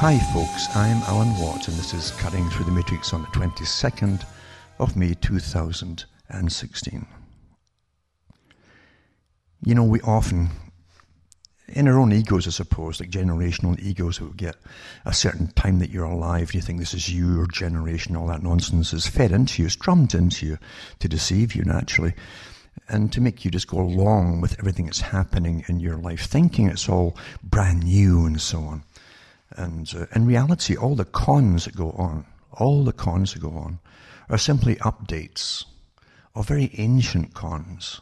Hi folks, I'm Alan Watt and this is Cutting Through the Matrix on the 22nd of May 2016. You know, we often, in our own egos I suppose, like generational egos, we get a certain time that you're alive, you think this is your generation, all that nonsense is fed into you, drummed into you to deceive you naturally, and to make you just go along with everything that's happening in your life, thinking it's all brand new and so on. And in reality, all the cons that go on are simply updates of very ancient cons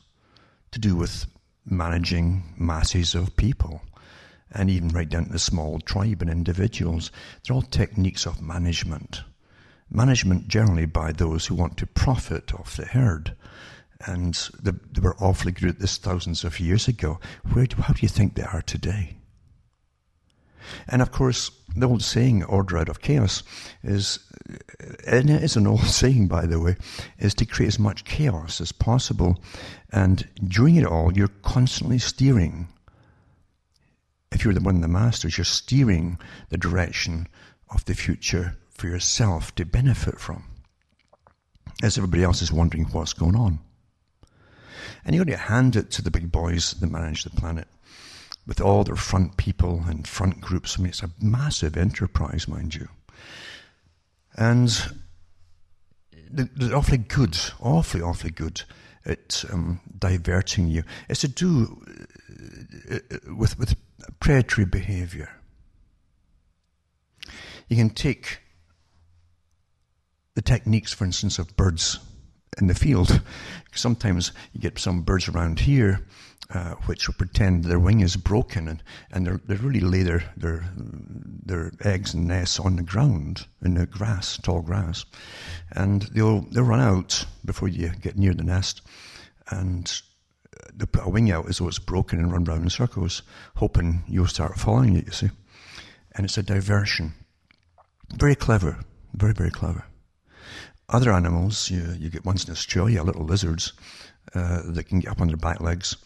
to do with managing masses of people, and even right down to the small tribe and individuals. They're all techniques of management generally by those who want to profit off the herd. And they were awfully good at this thousands of years ago. How do you think they are today? And of course, the old saying, order out of chaos, is, and it is an old saying by the way, is to create as much chaos as possible. And during it all, you're constantly steering, if you're one of the masters, you're steering the direction of the future for yourself to benefit from, as everybody else is wondering what's going on. And you've got to hand it to the big boys that manage the planet, with all their front people and front groups. I mean, it's a massive enterprise, mind you. And they're awfully good at diverting you. It's to do with predatory behavior. You can take the techniques, for instance, of birds in the field. Sometimes you get some birds around here which will pretend their wing is broken, and they really lay their eggs and nests on the ground, in the grass, tall grass, and they'll run out before you get near the nest, and they put a wing out as though it's broken and run round in circles, hoping you'll start following it, you see. And it's a diversion. Very clever, very, very clever. Other animals, you get ones in Australia, little lizards, that can get up on their back legs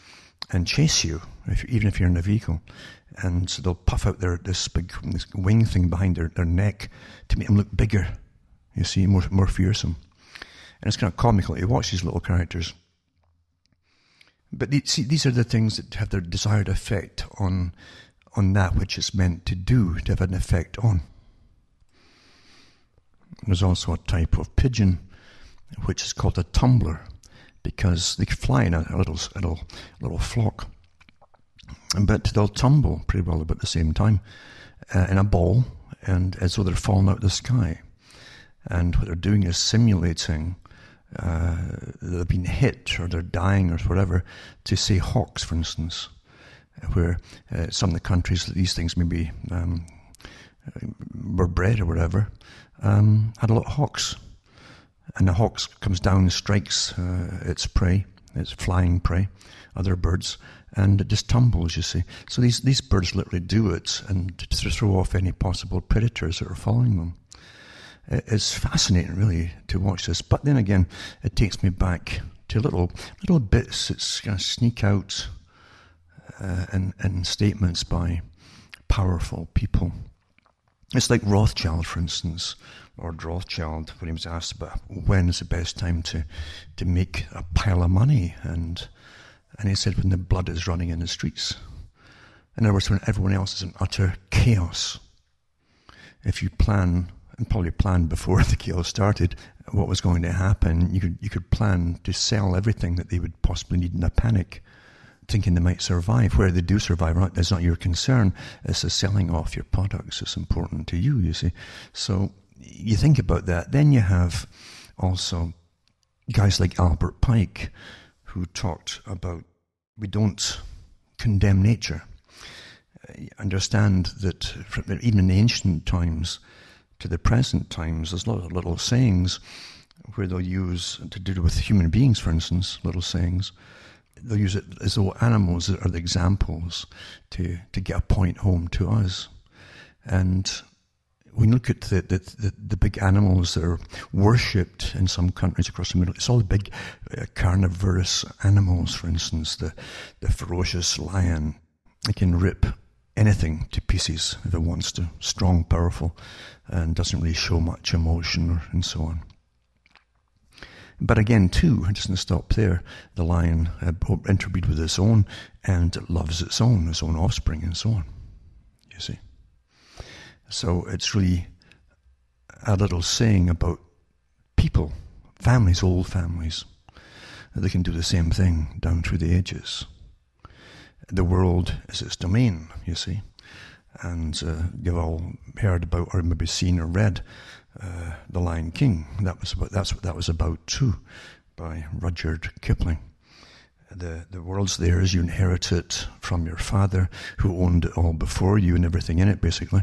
and chase you, even if you're in a vehicle. And so they'll puff out this wing thing behind their neck to make them look bigger, you see, more fearsome. And it's kind of comical. You watch these little characters. But these are the things that have their desired effect on that which it's meant to do, to have an effect on. There's also a type of pigeon which is called a tumbler, because they fly in a little flock, but they'll tumble pretty well about the same time in a ball, and as though they're falling out of the sky. And what they're doing is simulating they've been hit or they're dying or whatever, to say hawks, for instance, where some of the countries that these things maybe were bred or whatever, had a lot of hawks. And the hawk comes down and strikes its prey, its flying prey, other birds, and it just tumbles, you see. So these birds literally do it, and to throw off any possible predators that are following them. It's fascinating, really, to watch this. But then again, it takes me back to little bits that's going to sneak out in statements by powerful people. It's like Rothschild, for instance, or Rothschild, when he was asked about when is the best time to make a pile of money, and he said when the blood is running in the streets. In other words, when everyone else is in utter chaos. If you plan, and probably planned before the chaos started, what was going to happen, you could plan to sell everything that they would possibly need in a panic, thinking they might survive. Whether they do survive or not is not your concern. It's the selling off your products that's important to you, you see. So you think about that. Then you have also guys like Albert Pike, who talked about we don't condemn nature. Understand that from even in ancient times to the present times, there's a lot of little sayings where they'll use, to do with human beings, for instance, little sayings. They'll use it as though animals are the examples to get a point home to us. And when you look at the big animals that are worshipped in some countries across the Middle East, it's all the big carnivorous animals, for instance, the ferocious lion that can rip anything to pieces if it wants to. Strong, powerful, and doesn't really show much emotion and so on. But again, too, it doesn't stop there. The lion interbreed with its own and loves its own offspring and so on, you see. So it's really a little saying about people, families, old families, that they can do the same thing down through the ages. The world is its domain, you see. And you've all heard about, or maybe seen or read, The Lion King. That's what that was about too, by Rudyard Kipling. The world's theirs, you inherit it from your father, who owned it all before you and everything in it, basically,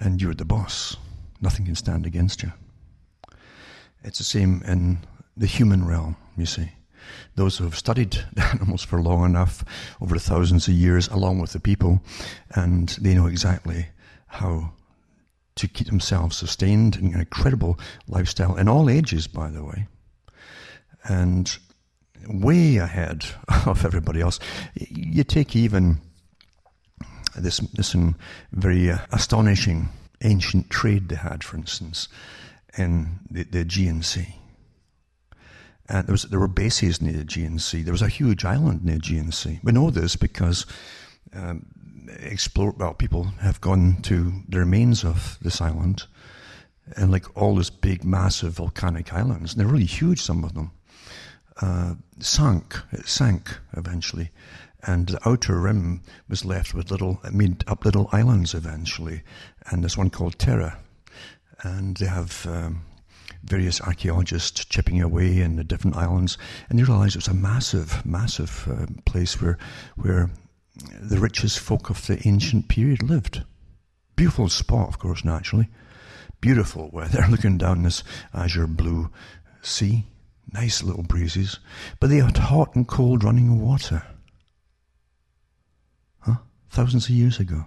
and you're the boss. Nothing can stand against you. It's the same in the human realm, you see. Those who have studied the animals for long enough, over thousands of years, along with the people, and they know exactly how to keep themselves sustained in an incredible lifestyle, in all ages, by the way, and way ahead of everybody else. You take even this very astonishing ancient trade they had, for instance, in the Aegean Sea. And there were bases in the Aegean Sea. There was a huge island in the Aegean Sea. We know this because people have gone to the remains of this island, and like all these big, massive volcanic islands, and they're really huge, some of them, sank eventually, and the outer rim was left with made up little islands eventually, and there's one called Terra, and they have various archaeologists chipping away in the different islands, and they realize it's a massive, massive place where the richest folk of the ancient period lived. Beautiful spot, of course, naturally. Beautiful weather, looking down this azure blue sea. Nice little breezes. But they had hot and cold running water. Huh? Thousands of years ago.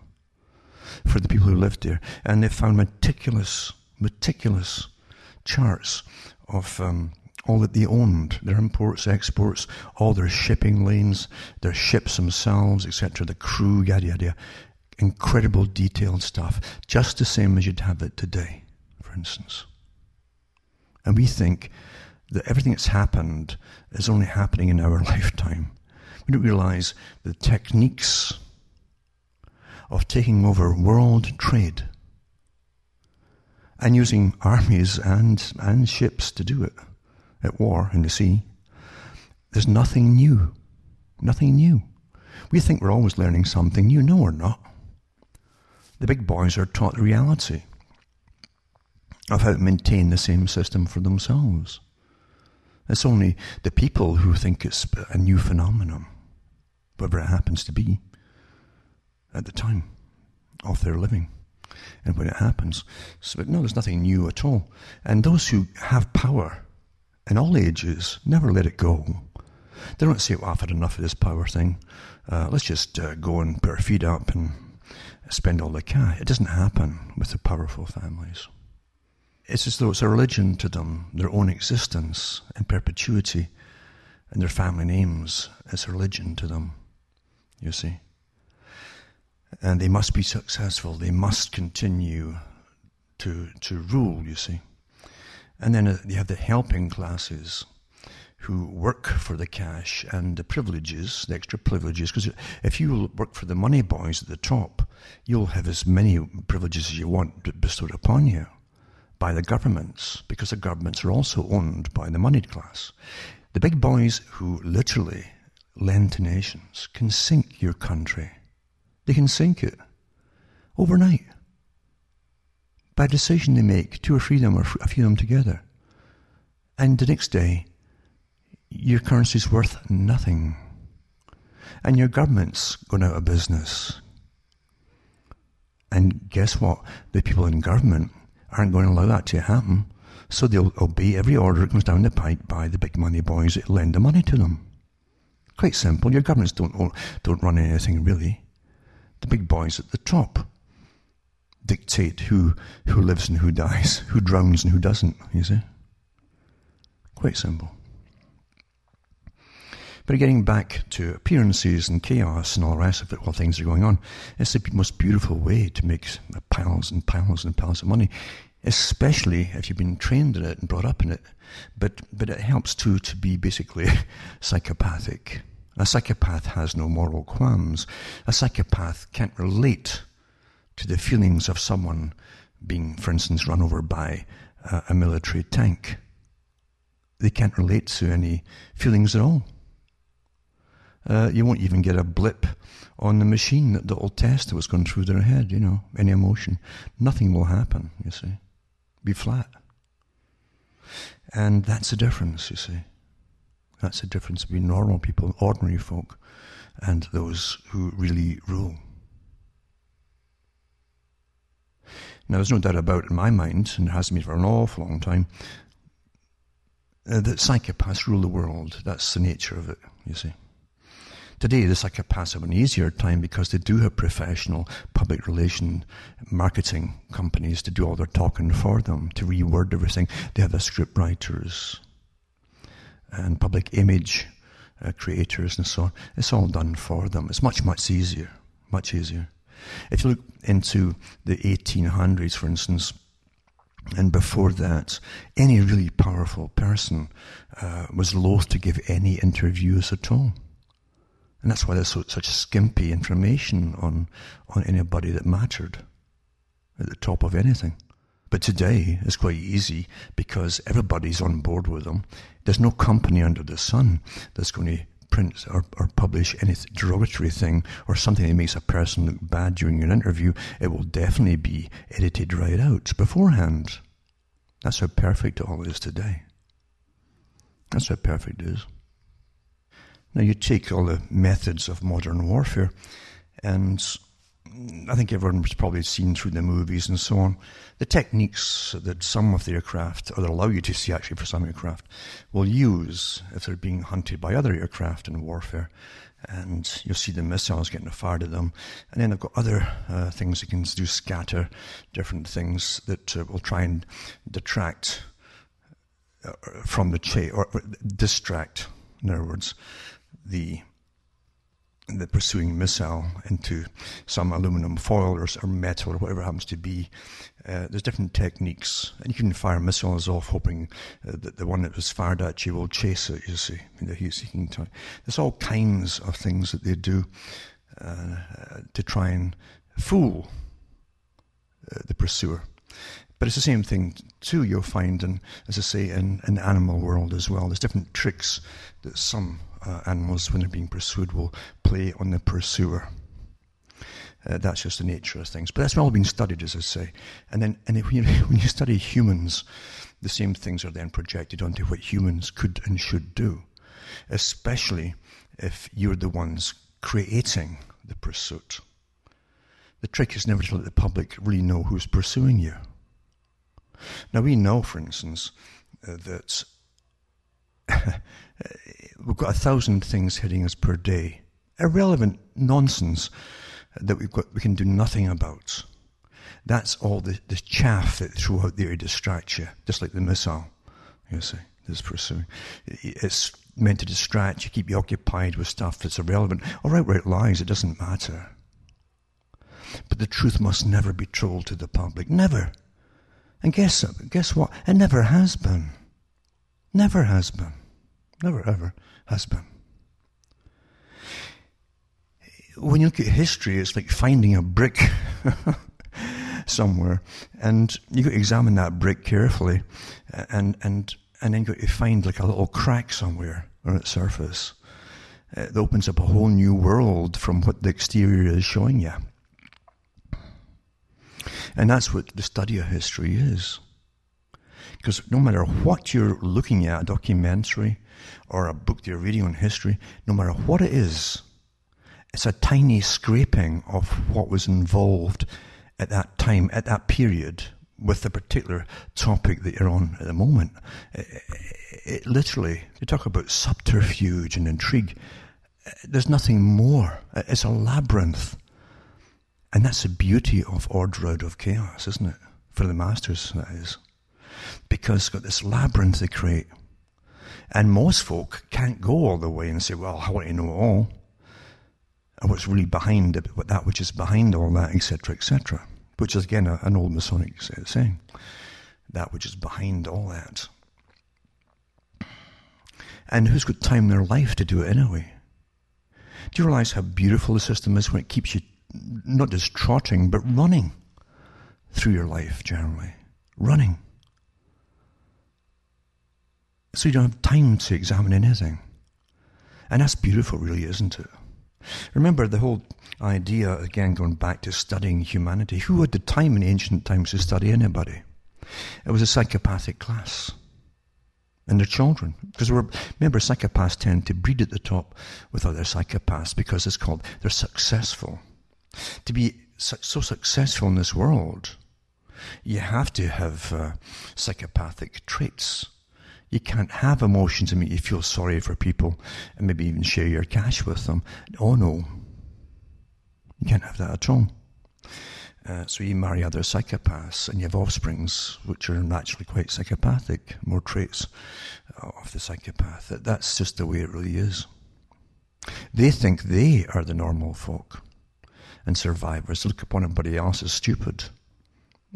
For the people who lived there. And they found meticulous charts of all that they owned, their imports, exports, all their shipping lanes, their ships themselves, etc., the crew, yada, yada. Incredible detailed stuff, just the same as you'd have it today, for instance. And we think that everything that's happened is only happening in our lifetime. We don't realize the techniques of taking over world trade and using armies and ships to do it. At war in the sea, there's nothing new. Nothing new. We think we're always learning something new. No, we're not. The big boys are taught the reality of how to maintain the same system for themselves. It's only the people who think it's a new phenomenon, whatever it happens to be, at the time of their living. And when it happens. So, but no, there's nothing new at all. And those who have power in all ages, never let it go. They don't say, well, I've had enough of this power thing. Let's just go and put our feet up and spend all the cash. It doesn't happen with the powerful families. It's as though it's a religion to them, their own existence and perpetuity and their family names. It's a religion to them, you see. And they must be successful. They must continue to rule, you see. And then you have the helping classes who work for the cash and the privileges, the extra privileges. Because if you work for the money boys at the top, you'll have as many privileges as you want bestowed upon you by the governments, because the governments are also owned by the moneyed class. The big boys who literally lend to nations can sink your country. They can sink it overnight. By a decision they make, two or three of them, or a few of them together. And the next day, your currency's worth nothing. And your government's gone out of business. And guess what? The people in government aren't going to allow that to happen. So they'll obey every order that comes down the pike by the big money boys that lend the money to them. Quite simple. Your governments don't run anything, really. The big boys at the top dictate who lives and who dies, who drowns and who doesn't, you see. Quite simple. But getting back to appearances and chaos and all the rest of it while things are going on, it's the most beautiful way to make piles and piles and piles of money, especially if you've been trained in it and brought up in it. But it helps too to be basically psychopathic. A psychopath has no moral qualms. A psychopath can't relate to the feelings of someone being, for instance, run over by a military tank. They can't relate to any feelings at all. You won't even get a blip on the machine that will test what's going through their head, you know, any emotion. Nothing will happen, you see. Be flat. And that's the difference, you see. That's the difference between normal people, ordinary folk, and those who really rule. Now, there's no doubt about it in my mind, and it has been for an awful long time, that psychopaths rule the world. That's the nature of it, you see. Today, the psychopaths have an easier time because they do have professional public relation marketing companies to do all their talking for them, to reword everything. They have the script writers and public image creators and so on. It's all done for them. It's much, much easier, much easier. If you look into the 1800s, for instance, and before that, any really powerful person was loath to give any interviews at all. And that's why there's such skimpy information on anybody that mattered at the top of anything. But today, it's quite easy because everybody's on board with them. There's no company under the sun that's going to print or publish any derogatory thing or something that makes a person look bad during an interview. It will definitely be edited right out beforehand. That's how perfect it all is today. That's how perfect it is. Now, you take all the methods of modern warfare, and I think everyone's probably seen through the movies and so on, the techniques that some of the aircraft, or that allow you to see actually for some aircraft, will use if they're being hunted by other aircraft in warfare. And you'll see the missiles getting fired at them. And then they've got other things you can do, scatter different things that will try and detract from the chase, or distract, in other words, the pursuing missile into some aluminum foil or metal or whatever it happens to be. There's different techniques, and you can fire missiles off hoping that the one that was fired at you will chase it, you see, in the heat-seeking time. There's all kinds of things that they do to try and fool the pursuer. But it's the same thing, too, you'll find, in, as I say, in the animal world as well. There's different tricks that some animals, when they're being pursued, will play on the pursuer. That's just the nature of things. But that's all been studied, as I say. And then when you study humans, the same things are then projected onto what humans could and should do, especially if you're the ones creating the pursuit. The trick is never to let the public really know who's pursuing you. Now, we know, for instance, that we've got 1,000 things hitting us per day. Irrelevant nonsense that we can do nothing about. That's all the chaff that they throw out there to distract you, just like the missile, you see, that's pursuing. It's meant to distract you, keep you occupied with stuff that's irrelevant, or outright lies, it doesn't matter. But the truth must never be told to the public, never. And guess what? It never has been. Never has been. Never, ever has been. When you look at history, it's like finding a brick somewhere. And you've got to examine that brick carefully. And then you've got to find like a little crack somewhere on its surface. It opens up a whole new world from what the exterior is showing you. And that's what the study of history is. Because no matter what you're looking at, a documentary or a book that you're reading on history, no matter what it is, it's a tiny scraping of what was involved at that time, at that period, with the particular topic that you're on at the moment. It literally, you talk about subterfuge and intrigue, there's nothing more. It's a labyrinth. And that's the beauty of order out of chaos, isn't it? For the masters, that is. Because it's got this labyrinth they create. And most folk can't go all the way and say, well, I want to know all. And what's really behind it, but that which is behind all that, etc., etc., which is, again, an old Masonic saying. That which is behind all that. And who's got time in their life to do it anyway? Do you realise how beautiful the system is when it keeps you not just trotting, but running through your life generally? Running. So you don't have time to examine anything. And that's beautiful, really, isn't it? Remember the whole idea, again, going back to studying humanity. Who had the time in ancient times to study anybody? It was a psychopathic class. And their children. Because remember, psychopaths tend to breed at the top with other psychopaths because it's called, they're successful. To be so successful in this world, you have to have psychopathic traits. You can't have emotions and make you feel sorry for people and maybe even share your cash with them. Oh no, you can't have that at all. So you marry other psychopaths and you have offsprings which are naturally quite psychopathic, more traits of the psychopath. That's just the way it really is. They think they are the normal folk and survivors. They look upon everybody else as stupid.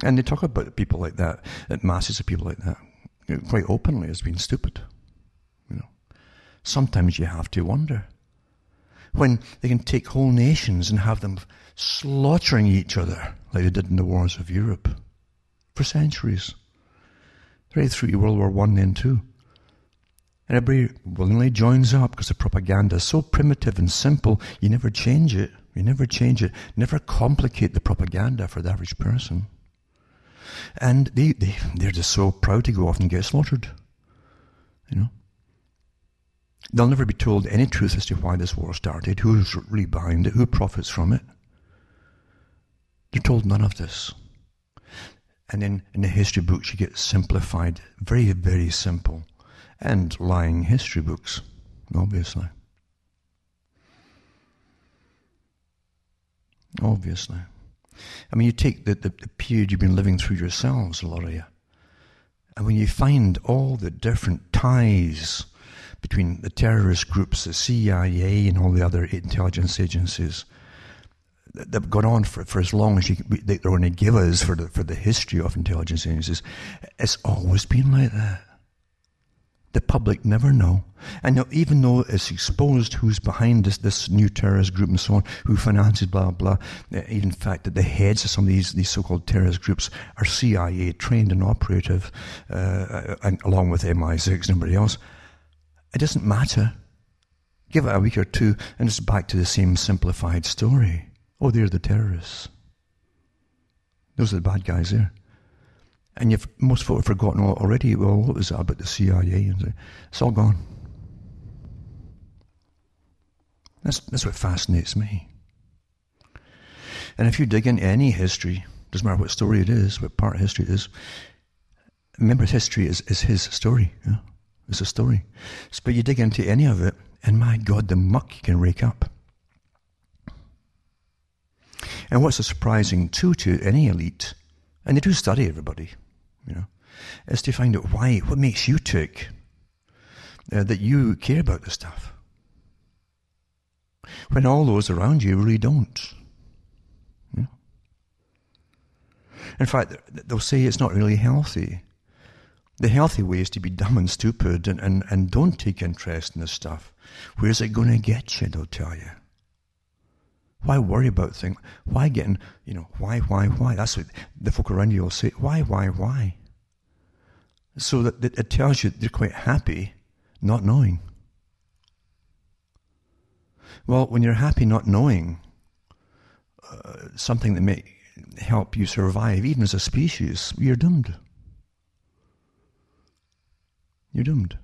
And they talk about people like that, masses of people like that, quite openly as being stupid. You know, sometimes you have to wonder. When they can take whole nations and have them slaughtering each other like they did in the wars of Europe for centuries, right through to World War I then too. And everybody willingly joins up because the propaganda is so primitive and simple, you never change it. You never change it. Never complicate the propaganda for the average person. And they're just so proud to go off and get slaughtered, you know. They'll never be told any truth as to why this war started, who's really behind it, who profits from it. They're told none of this. And then in the history books you get simplified, very, very simple, and lying history books, obviously. Obviously. I mean, you take the period you've been living through yourselves, a lot of you, and when you find all the different ties between the terrorist groups, the CIA and all the other intelligence agencies that have gone on for as long as they're going to give us for the history of intelligence agencies, it's always been like that. The public never know. And now, even though it's exposed who's behind this new terrorist group and so on, who finances blah, blah, even the fact that the heads of some of these so-called terrorist groups are CIA trained and operative, and along with MI6 and everybody else, it doesn't matter. Give it a week or two and it's back to the same simplified story. Oh, they're the terrorists. Those are the bad guys there. And you've most folk have forgotten already, well, what was that about the CIA? It's all gone. That's what fascinates me. And if you dig into any history, doesn't matter what story it is, what part of history it is, remember history is his story, yeah? It's a story. But you dig into any of it, and my God, the muck you can rake up. And what's surprising too to any elite, and they do study everybody, you know, is to find out why, what makes you tick, that you care about this stuff, when all those around you really don't. You know? In fact, they'll say it's not really healthy. The healthy way is to be dumb and stupid and don't take interest in this stuff. Where's it going to get you, they'll tell you? Why worry about things? Why getting, you know, why? That's what the folk around you will say. Why? So that it tells you they're quite happy not knowing. Well, when you're happy not knowing something that may help you survive, even as a species, you're doomed. You're doomed.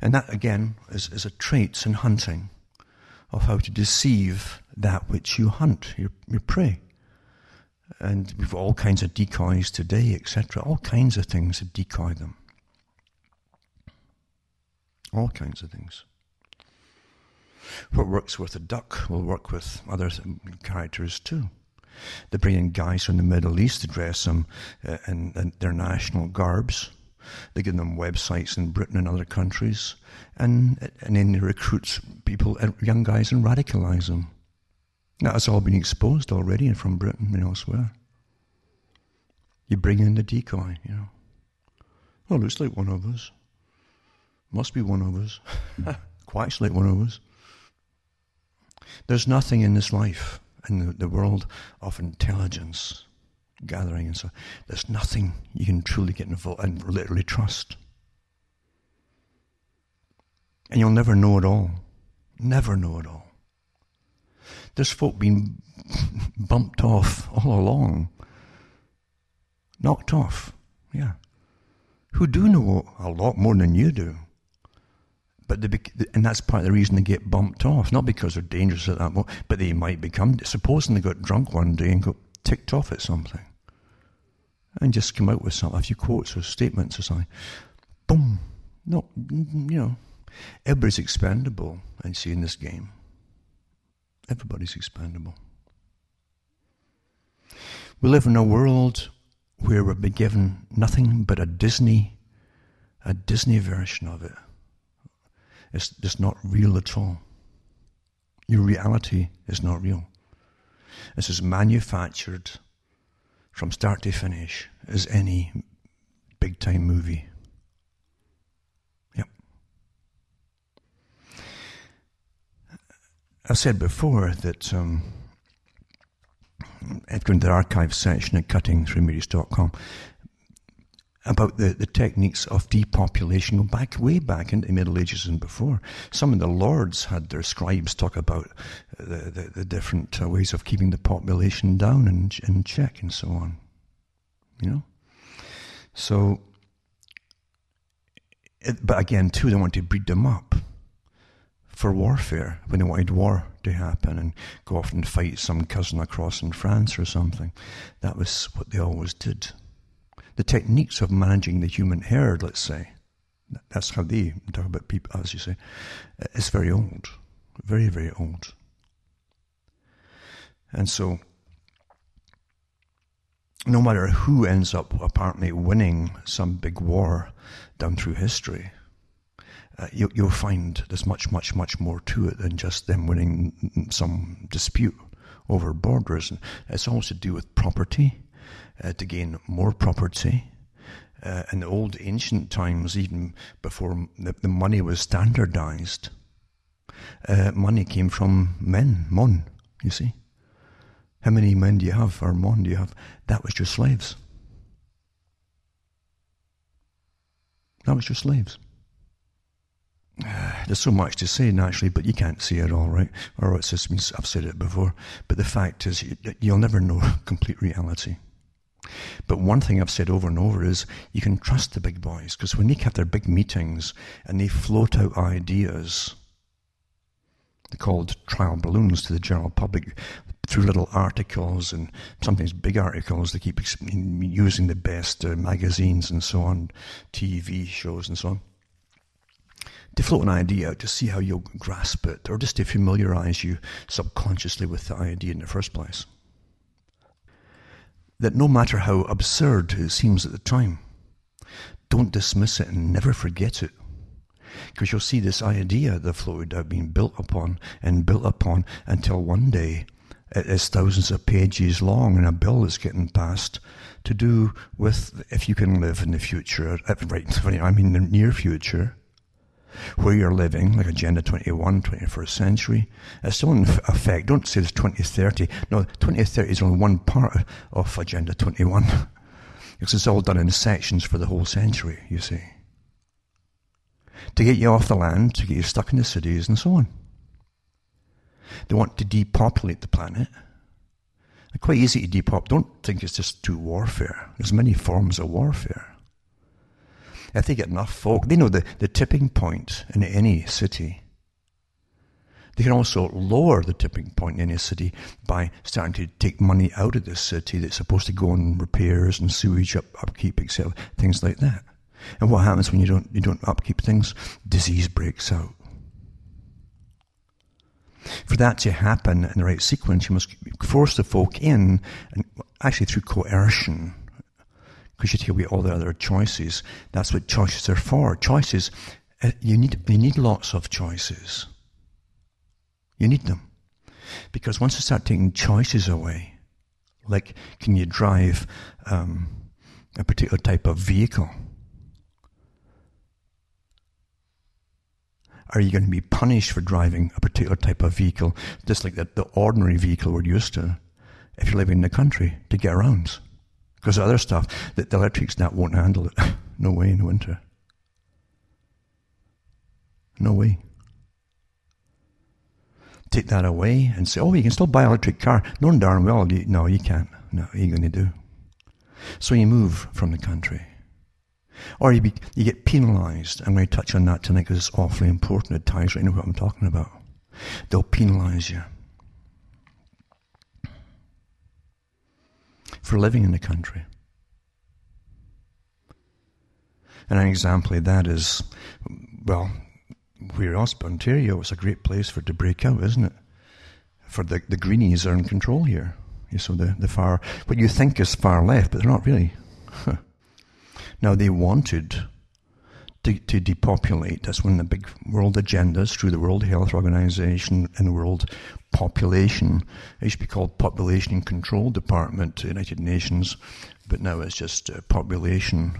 And that, again, is a trait in hunting of how to deceive that which you hunt, your prey. And we've got all kinds of decoys today, etc. All kinds of things that decoy them. All kinds of things. What works with a duck will work with other characters too. They bring in guys from the Middle East to dress them in their national garbs. They give them websites in Britain and other countries, and then they recruit people, young guys, and radicalise them. Now, that's all been exposed already from Britain and elsewhere. You bring in the decoy, you know. Oh, looks like one of us. Must be one of us. Quacks like one of us. There's nothing in this life, in the world of intelligence gathering and so on. There's nothing you can truly get involved and literally trust. And you'll never know it all. Never know it all. There's folk being bumped off all along. Knocked off, yeah. Who do know a lot more than you do. But and that's part of the reason they get bumped off. Not because they're dangerous at that moment, but they might become... Supposing they got drunk one day and got ticked off at something and just came out with something, a few quotes or statements or something. Boom. No, you know, everybody's expendable, I see, in this game. Everybody's expendable. We live in a world where we've been given nothing but a Disney version of it. It's just not real at all. Your reality is not real. This is manufactured from start to finish as any big time movie. Yep. I've said before that I've gone to the archive section at cuttingthroughmedia.com about the techniques of depopulation, go back way back into the Middle Ages and before. Some of the lords had their scribes talk about the different ways of keeping the population down and in check and so on, you know. So, but again too, they wanted to breed them up for warfare when they wanted war to happen and go off and fight some cousin across in France or something. That was what they always did. The techniques of managing the human herd, let's say, that's how they talk about people, as you say, it's very old, very, very old. And so, no matter who ends up apparently winning some big war down through history, you'll find there's much, much, much more to it than just them winning some dispute over borders. And it's all to do with property. To gain more property. In the old ancient times, even before the money was standardized, money came from men, mon, you see. How many men do you have, or mon do you have? That was your slaves. That was your slaves. There's so much to say, naturally, but you can't see it all, right? Or it's just, I've said it before. But the fact is, you'll never know complete reality. But one thing I've said over and over is, you can trust the big boys, because when they have their big meetings and they float out ideas, they're called trial balloons to the general public, through little articles and sometimes big articles. They keep using the best magazines and so on, TV shows and so on, to float an idea out to see how you'll grasp it, or just to familiarise you subconsciously with the idea in the first place. That no matter how absurd it seems at the time, don't dismiss it and never forget it. Because you'll see this idea that floated out being built upon until one day it is thousands of pages long and a bill is getting passed to do with if you can live in the future, right, I mean the near future, where you're living, like Agenda 21, 21st century, it's still in effect. Don't say it's 2030. No, 2030 is only one part of Agenda 21. Because it's all done in sections for the whole century, you see. To get you off the land, to get you stuck in the cities and so on. They want to depopulate the planet. They're quite easy to depopulate. Don't think it's just through warfare. There's many forms of warfare. If they get enough folk, they know the tipping point in any city. They can also lower the tipping point in any city by starting to take money out of the city that's supposed to go on repairs and sewage upkeep, etc., things like that. And what happens when you don't upkeep things? Disease breaks out. For that to happen in the right sequence, you must force the folk in, and actually through coercion. because you take away all the other choices. That's what choices are for. Choices, you need lots of choices. You need them. Because once you start taking choices away, like can you drive a particular type of vehicle? Are you going to be punished for driving a particular type of vehicle, just like the ordinary vehicle we're used to, if you're living in the country, to get around? Because the other stuff, the electrics, that won't handle it. No way in the winter. No way. Take that away and say, oh, you can still buy an electric car. Knowing darn well, no, you can't. No, what are you going to do? So you move from the country. Or you get penalized. I'm going to touch on that tonight because it's awfully important. It ties right into what I'm talking about. They'll penalize you for living in the country. And an example of that is, well, where else but Ontario? It's a great place for it to break out, isn't it? For the Greenies are in control here. So the far, what you think is far left, but they're not really. Now, they wanted to depopulate. That's one of the big world agendas through the World Health Organization and the World Population. It used to be called Population Control Department, United Nations, but now it's just Population,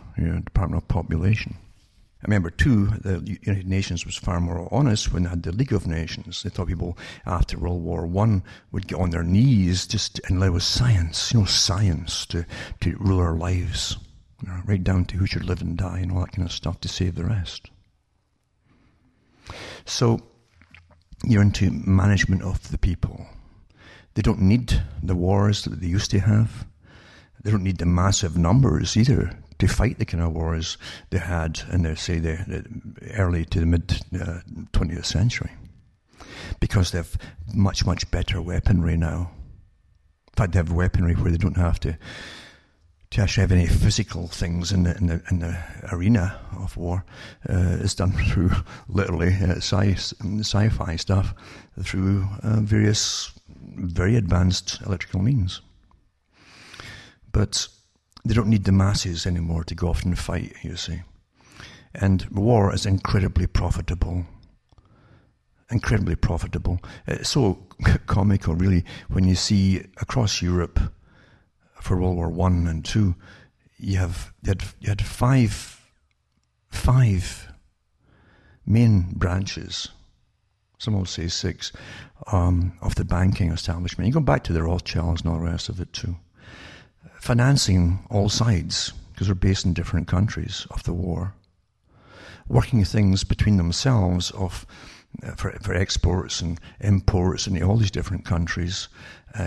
Department of Population. I remember, too, the United Nations was far more honest when they had the League of Nations. They thought people, after World War I, would get on their knees just and allow science, science to rule our lives. Right down to who should live and die and all that kind of stuff to save the rest. So you're into management of the people. They don't need the wars that they used to have. They don't need the massive numbers either to fight the kind of wars they had in the early to the mid-20th century, because they have much, much better weaponry now. In fact, they have weaponry where they don't have to actually have any physical things in the arena of war. It's done through literally sci-fi stuff, through various very advanced electrical means. But they don't need the masses anymore to go off and fight, you see. And war is incredibly profitable. Incredibly profitable. It's so comical, really, when you see across Europe. For World War I and II, you had five main branches, some will say six, of the banking establishment. You go back to the Rothschilds and all the rest of it too. Financing all sides, because they're based in different countries of the war. Working things between themselves for exports and imports in all these different countries,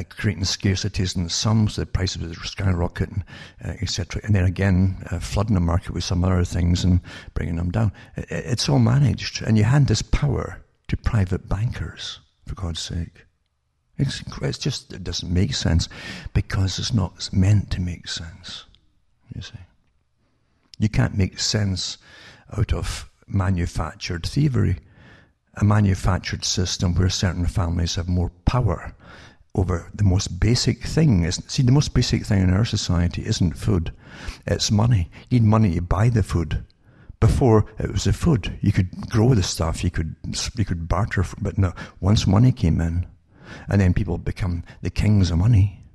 creating scarcities and sums, the prices are skyrocketing, etc. And then again, flooding the market with some other things and bringing them down. It's all managed. And you hand this power to private bankers, for God's sake. It's just, it doesn't make sense because it's not meant to make sense, you see. You can't make sense out of manufactured thievery. A manufactured system where certain families have more power over the most basic thing. See, the most basic thing in our society isn't food, it's money. You need money to buy the food. Before, it was the food. You could grow the stuff, you could barter, but no, once money came in, and then people become the kings of money.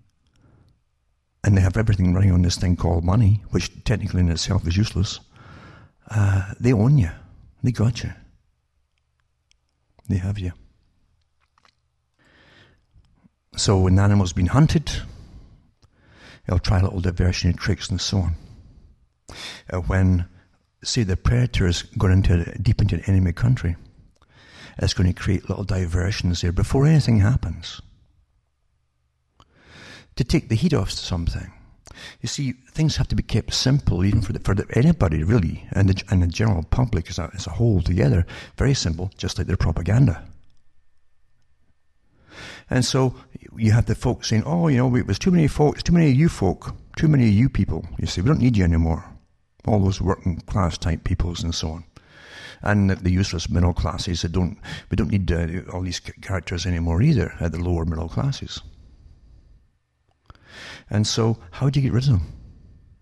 And they have everything running on this thing called money, which technically in itself is useless. They own you. They got you. They have you. So when an animal's been hunted, they'll try little diversionary tricks and so on. When, say, the predator is going deep into an enemy country, it's going to create little diversions there before anything happens to take the heat off something. You see, things have to be kept simple, even for anybody, really, and the general public as a whole together. Very simple, just like their propaganda. And so you have the folks saying, oh, it was too many folks, too many of you folk, too many of you people. You see, we don't need you anymore. All those working class type peoples and so on. And the useless middle classes, we don't need all these characters anymore either, at the lower middle classes. And so, how do you get rid of them?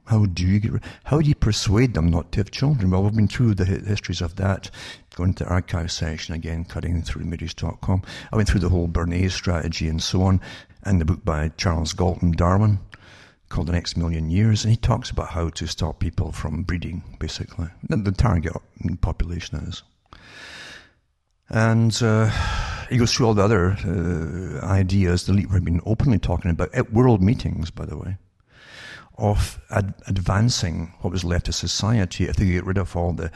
How do you persuade them not to have children? Well, we've been through the histories of that. Going to the archive section again, cuttingthroughmedia.com. I went through the whole Bernays strategy and so on, and the book by Charles Galton Darwin called The Next Million Years, and he talks about how to stop people from breeding, basically. The target population is. And he goes through all the other ideas the elite have been openly talking about at world meetings, by the way, of advancing what was left of society if they get rid of all the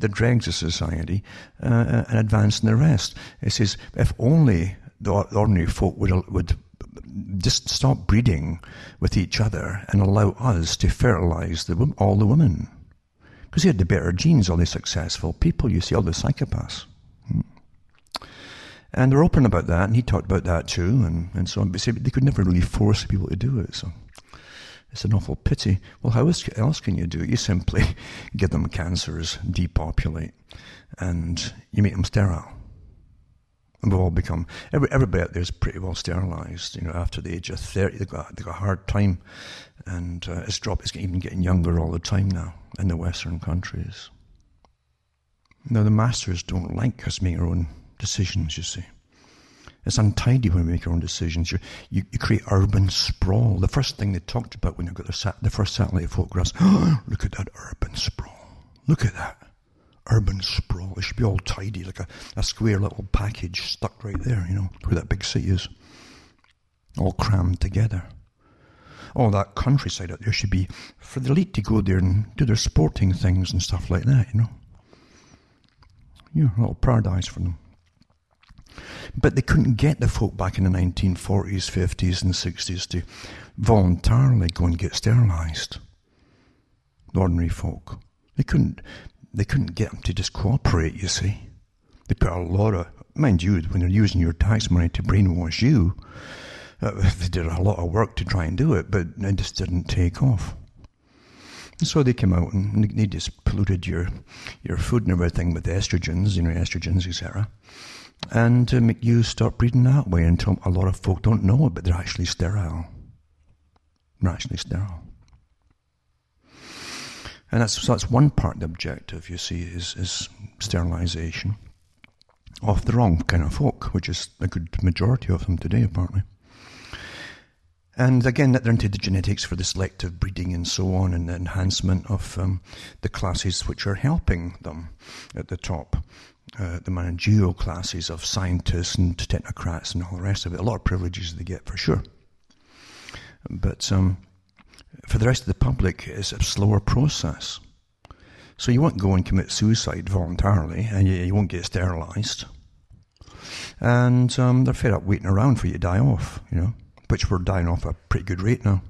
dregs of society and advancing the rest. It says if only the ordinary folk would just stop breeding with each other and allow us to fertilise all the women. Because they had the better genes, all the successful people, you see, all the psychopaths. And they're open about that, and he talked about that too, and so on. But they could never really force people to do it, so it's an awful pity. Well, how else can you do it? You simply give them cancers, depopulate, and you make them sterile. And we've all become, everybody out there is pretty well sterilised, you know, after the age of 30, they've got a hard time, and it's even getting younger all the time now in the Western countries. Now, the masters don't like us making our own decisions, you see. It's untidy when we make our own decisions. You create urban sprawl. The first thing they talked about when they got the first satellite photographs, oh, look at that urban sprawl. Look at that. Urban sprawl. It should be all tidy, like a square little package stuck right there, you know, where that big city is. All crammed together. All that countryside out there should be for the elite to go there and do their sporting things and stuff like that, you know. Yeah, a little paradise for them. But they couldn't get the folk back in the 1940s, 50s and 60s to voluntarily go and get sterilised. The ordinary folk. They couldn't get them to just cooperate, you see. They put a lot of, mind you, when they're using your tax money to brainwash you, they did a lot of work to try and do it, but it just didn't take off. And so they came out and they just polluted your food and everything with estrogens, you know, estrogens, etc. And to make you start breeding that way until a lot of folk don't know it, but they're actually sterile. They're actually sterile. And that's one part of the objective, you see, is sterilisation of the wrong kind of folk, which is a good majority of them today, apparently. And again, that they're into the genetics for the selective breeding and so on, and the enhancement of the classes which are helping them at the top, the managerial classes of scientists and technocrats and all the rest of it. A lot of privileges they get, for sure. But for the rest of the public, it's a slower process. So you won't go and commit suicide voluntarily, and you won't get sterilised. And they're fed up waiting around for you to die off, you know, which we're dying off at a pretty good rate now.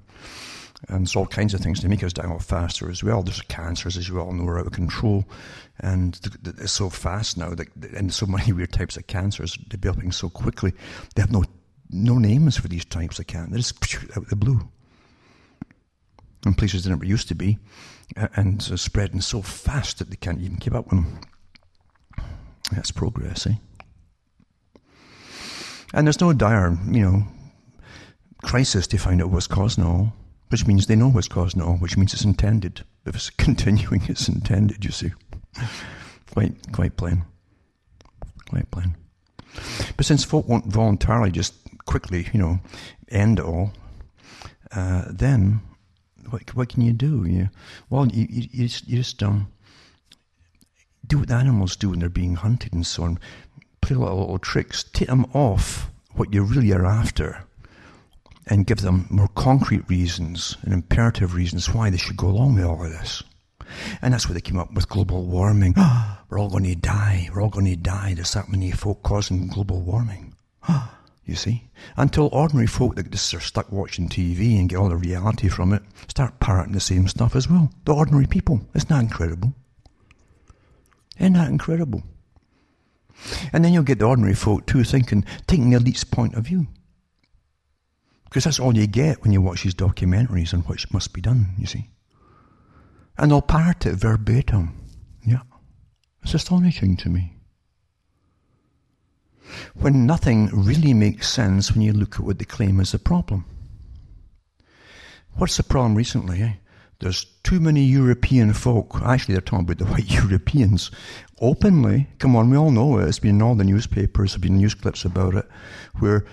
And it's all kinds of things to make us die off faster as well. There's cancers, as you all know, are out of control. And it's so fast now, and so many weird types of cancers developing so quickly. They have no names for these types of cancer. They're just out of the blue. In places they never used to be, and spreading so fast that they can't even keep up with them. That's progress, eh? And there's no dire, you know, crisis to find out what's causing it all, which means they know what's causing it all, which means it's intended. If it's continuing, it's intended, you see. Quite plain. Quite plain. But since folk won't voluntarily just quickly, you know, end it all, then what can you do? You just do what the animals do when they're being hunted and so on. Play a lot of little tricks. Take them off what you really are after, and give them more concrete reasons and imperative reasons why they should go along with all of this. And that's where they came up with global warming. We're all going to die. We're all going to die. There's that many folk causing global warming. You see? Until ordinary folk that just are stuck watching TV and get all the reality from it start parroting the same stuff as well. The ordinary people. Isn't that incredible? Isn't that incredible? And then you'll get the ordinary folk too thinking, taking the elite's point of view. Because that's all you get when you watch these documentaries on what must be done, you see. And they'll parrot it verbatim. Yeah. It's astonishing to me. When nothing really makes sense when you look at what they claim is the problem. What's the problem recently, eh? There's too many European folk. Actually, they're talking about the white Europeans openly. Come on, we all know it. It's been in all the newspapers. There've been news clips about it, where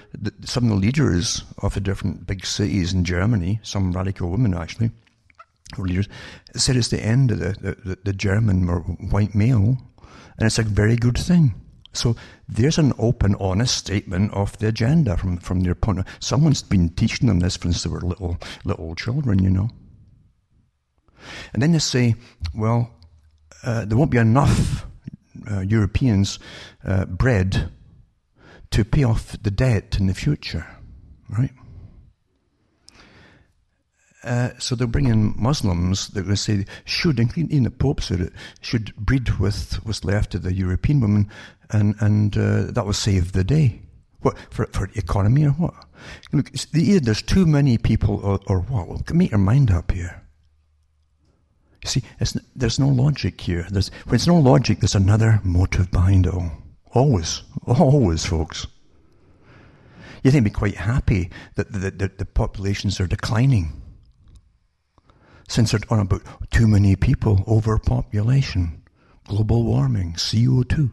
some of the leaders of the different big cities in Germany, some radical women actually, or leaders, said it's the end of the German or white male, and it's a very good thing. So there's an open, honest statement of the agenda from their point of view. Someone's been teaching them this since they were little children, you know. And then they say, well, there won't be enough Europeans bred to pay off the debt in the future, right? So they'll bring in Muslims that they say should, including the Pope said it, should breed with what's left of the European women, and that will save the day. What, for the economy or what? Look, it's either there's too many people or what? Well, make your mind up here. You see, there's no logic here. When there's no logic, there's another motive behind it all. Always, folks. You think they'd be quite happy that the populations are declining, since they're on about too many people, overpopulation, global warming, CO2.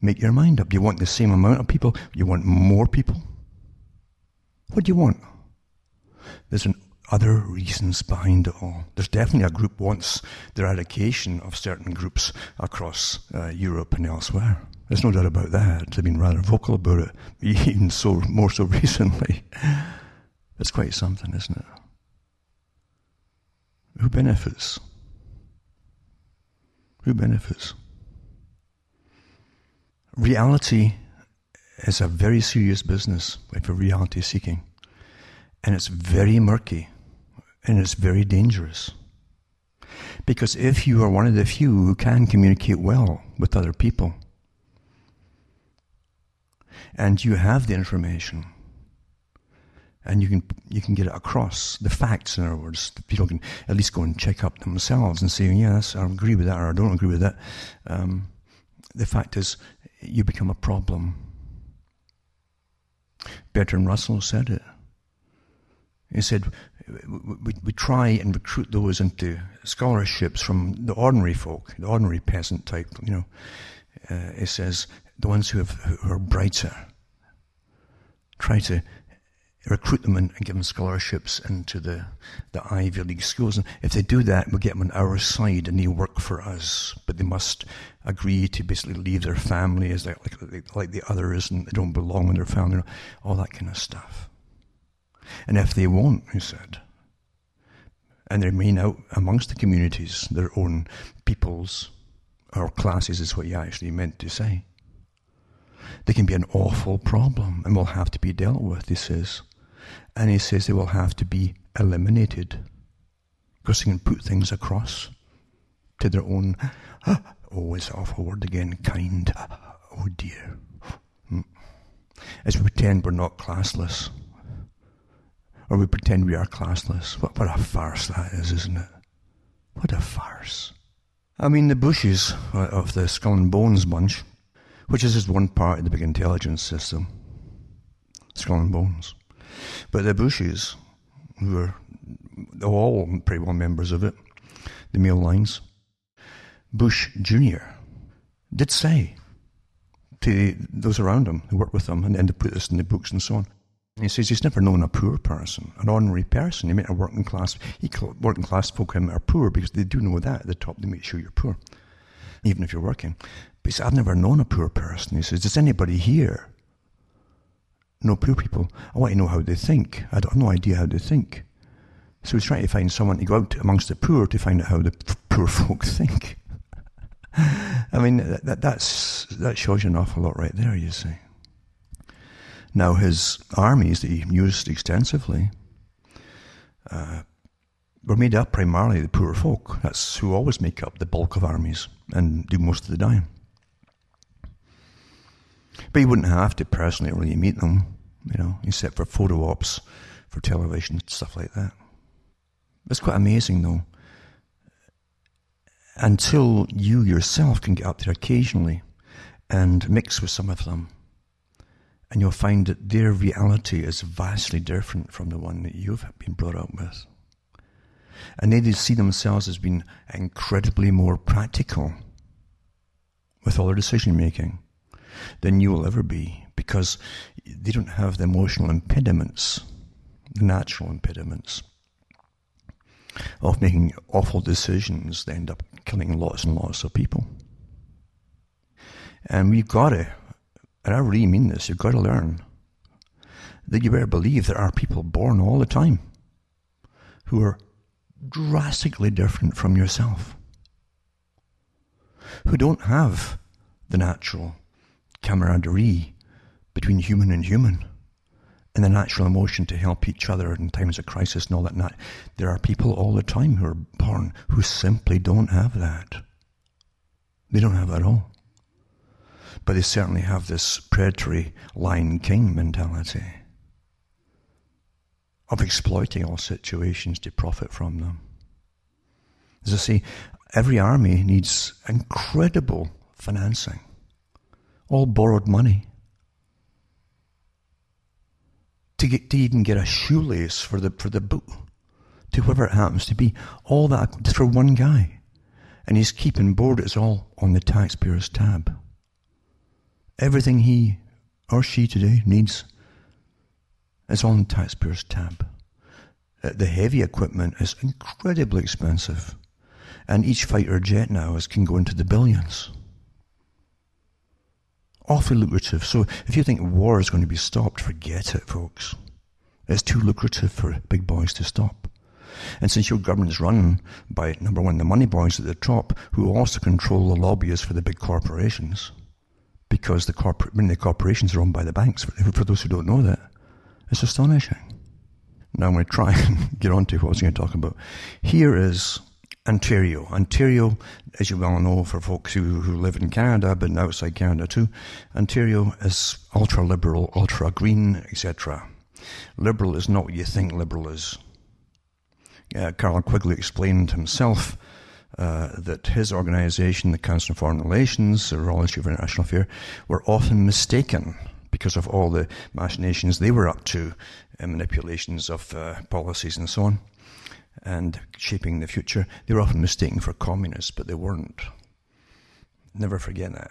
Make your mind up. Do you want the same amount of people? Do you want more people? What do you want? There's other reasons behind it all. There's definitely a group wants the eradication of certain groups across Europe and elsewhere. There's no doubt about that. They've been rather vocal about it, even so, more so recently. It's quite something, isn't it? Who benefits? Who benefits? Reality is a very serious business for reality seeking. And it's very murky. And it's very dangerous. Because if you are one of the few who can communicate well with other people, and you have the information, and you can get it across, the facts, in other words. People can at least go and check up themselves and say, yes, I agree with that or I don't agree with that. The fact is, you become a problem. Bertrand Russell said it. He said, we try and recruit those into scholarships from the ordinary folk, the ordinary peasant type, you know. He says, the ones who are brighter, try to recruit them and give them scholarships into the Ivy League schools. And if they do that, we'll get them on our side and they work for us. But they must agree to basically leave their family as like the others, and they don't belong in their family, all that kind of stuff. And if they won't, he said, and they remain out amongst the communities, their own peoples or classes is what he actually meant to say, they can be an awful problem and will have to be dealt with, he says. And he says they will have to be eliminated because they can put things across to their own, oh, it's an awful word again, kind, oh dear. As we pretend we're not classless, or we pretend we are classless. What a farce that is, isn't it? What a farce. I mean, the Bushes of the Skull and Bones bunch, which is just one part of the big intelligence system, Skull and Bones. But the Bushes, who are all pretty well members of it, the male lines, Bush Jr. did say to those around him, who worked with him, and then to put this in the books and so on, he says he's never known a poor person, an ordinary person. He meant a working class. Working class folk are poor because they do know that at the top they make sure you're poor, even if you're working. But he said, I've never known a poor person. He says, does anybody here know poor people? I want to know how they think. I have no idea how they think. So he's trying to find someone to go out amongst the poor to find out how the poor folk think. I mean, that shows you an awful lot right there, you see. Now, his armies that he used extensively were made up primarily the poor folk. That's who always make up the bulk of armies and do most of the dying. But you wouldn't have to personally really meet them, you know, except for photo ops, for television, stuff like that. It's quite amazing, though. Until you yourself can get up there occasionally and mix with some of them, and you'll find that their reality is vastly different from the one that you've been brought up with. And they see themselves as being incredibly more practical with all their decision making than you will ever be, because they don't have the emotional impediments, the natural impediments of making awful decisions that end up killing lots and lots of people. And we've got to, and I really mean this, you've got to learn that you better believe there are people born all the time who are drastically different from yourself, who don't have the natural camaraderie between human, and the natural emotion to help each other in times of crisis and all that. There are people all the time who are born who simply don't have that. They don't have that at all. But they certainly have this predatory Lion King mentality of exploiting all situations to profit from them. As I say, every army needs incredible financing, all borrowed money, to even get a shoelace for the boot, to whoever it happens to be, all that just for one guy. And he's keeping board, it's all on the taxpayer's tab. Everything he or she today needs is on the taxpayer's tab. The heavy equipment is incredibly expensive, and each fighter jet now can go into the billions. Awfully lucrative. So if you think war is going to be stopped, forget it, folks. It's too lucrative for big boys to stop. And since your government's run by, number one, the money boys at the top, who also control the lobbyists for the big corporations, because the corporations are owned by the banks, for those who don't know that, it's astonishing. Now I'm going to try and get on to what I was going to talk about. Here is Ontario. Ontario, as you well know, for folks who live in Canada, but outside Canada too, Ontario is ultra-liberal, ultra-green, etc. Liberal is not what you think liberal is. Carl Quigley explained himself that his organisation, the Council of Foreign Relations, the Royal Institute of International Affairs, were often mistaken because of all the machinations they were up to, and manipulations of policies and so on, and shaping the future. They were often mistaken for communists, but they weren't. Never forget that.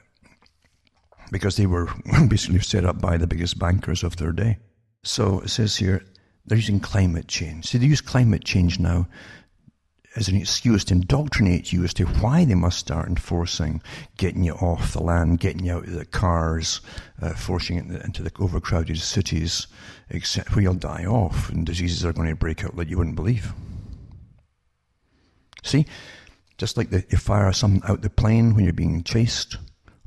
Because they were basically set up by the biggest bankers of their day. So it says here, they're using climate change. See, they use climate change now as an excuse to indoctrinate you as to why they must start enforcing getting you off the land, getting you out of the cars, forcing it into the overcrowded cities, except where you'll die off and diseases are going to break out that you wouldn't believe. See, just like you fire something out the plane when you're being chased,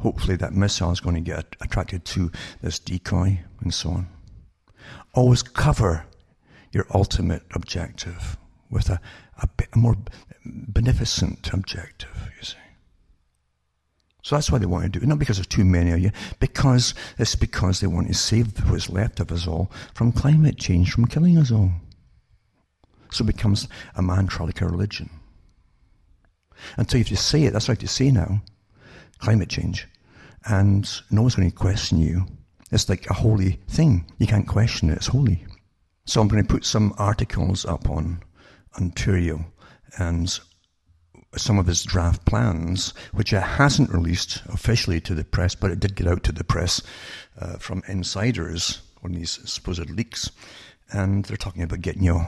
hopefully that missile is going to get attracted to this decoy and so on. Always cover your ultimate objective with a more beneficent objective, you see. So that's why they want to do it. Not because there's too many of you, because they want to save what's left of us all from climate change, from killing us all. So it becomes a mantra, like a religion. Until you have to say it, that's right to say now, climate change, and no one's going to question you. It's like a holy thing. You can't question it, it's holy. So I'm going to put some articles up on Ontario and some of his draft plans, which it hasn't released officially to the press, but it did get out to the press from insiders on these supposed leaks. And they're talking about getting you,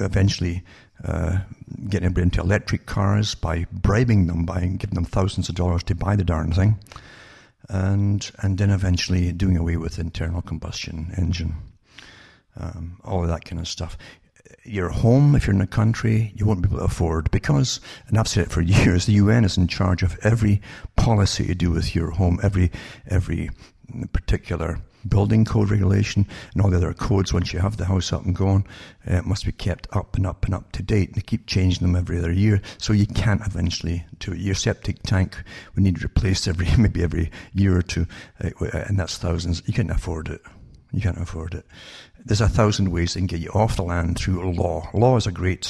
eventually getting everybody into electric cars by bribing them, by giving them thousands of dollars to buy the darn thing. And then eventually doing away with internal combustion engine. All of that kind of stuff. Your home, if you're in a country, you won't be able to afford, because, and I've said it for years, the UN is in charge of every policy to do with your home, every particular building code regulation and all the other codes. Once you have the house up and going, it must be kept up and up and up to date. And they keep changing them every other year, so you can't eventually do it. Your septic tank would need replaced maybe every year or two, and that's thousands. You can't afford it. You can't afford it. There's 1,000 ways they can get you off the land through law. Law is a great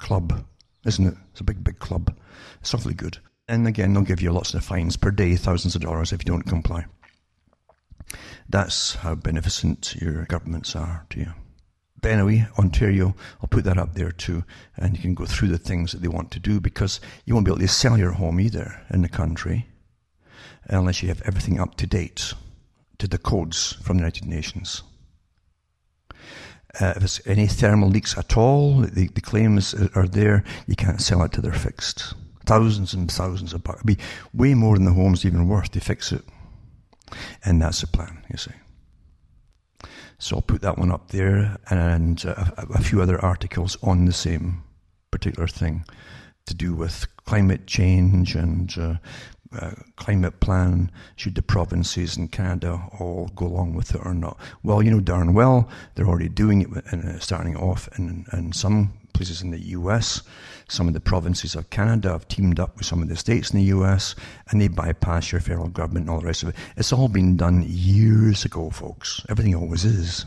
club, isn't it? It's a big, big club. It's awfully good. And again, they'll give you lots of fines per day, thousands of dollars if you don't comply. That's how beneficent your governments are to you. Bernays, Ontario. I'll put that up there too, and you can go through the things that they want to do, because you won't be able to sell your home either in the country unless you have everything up to date to the codes from the United Nations. If there's any thermal leaks at all, the claims are there, you can't sell it till they're fixed. Thousands and thousands of bucks. It'd be way more than the home's even worth to fix it. And that's the plan, you see. So I'll put that one up there, and a few other articles on the same particular thing to do with climate change and climate plan. Should the provinces in Canada all go along with it or not? Well, you know darn well they're already doing it, and starting off in some places in the US. Some of the provinces of Canada have teamed up with some of the states in the US, and they bypass your federal government and all the rest of it. It's all been done years ago, folks. Everything always is.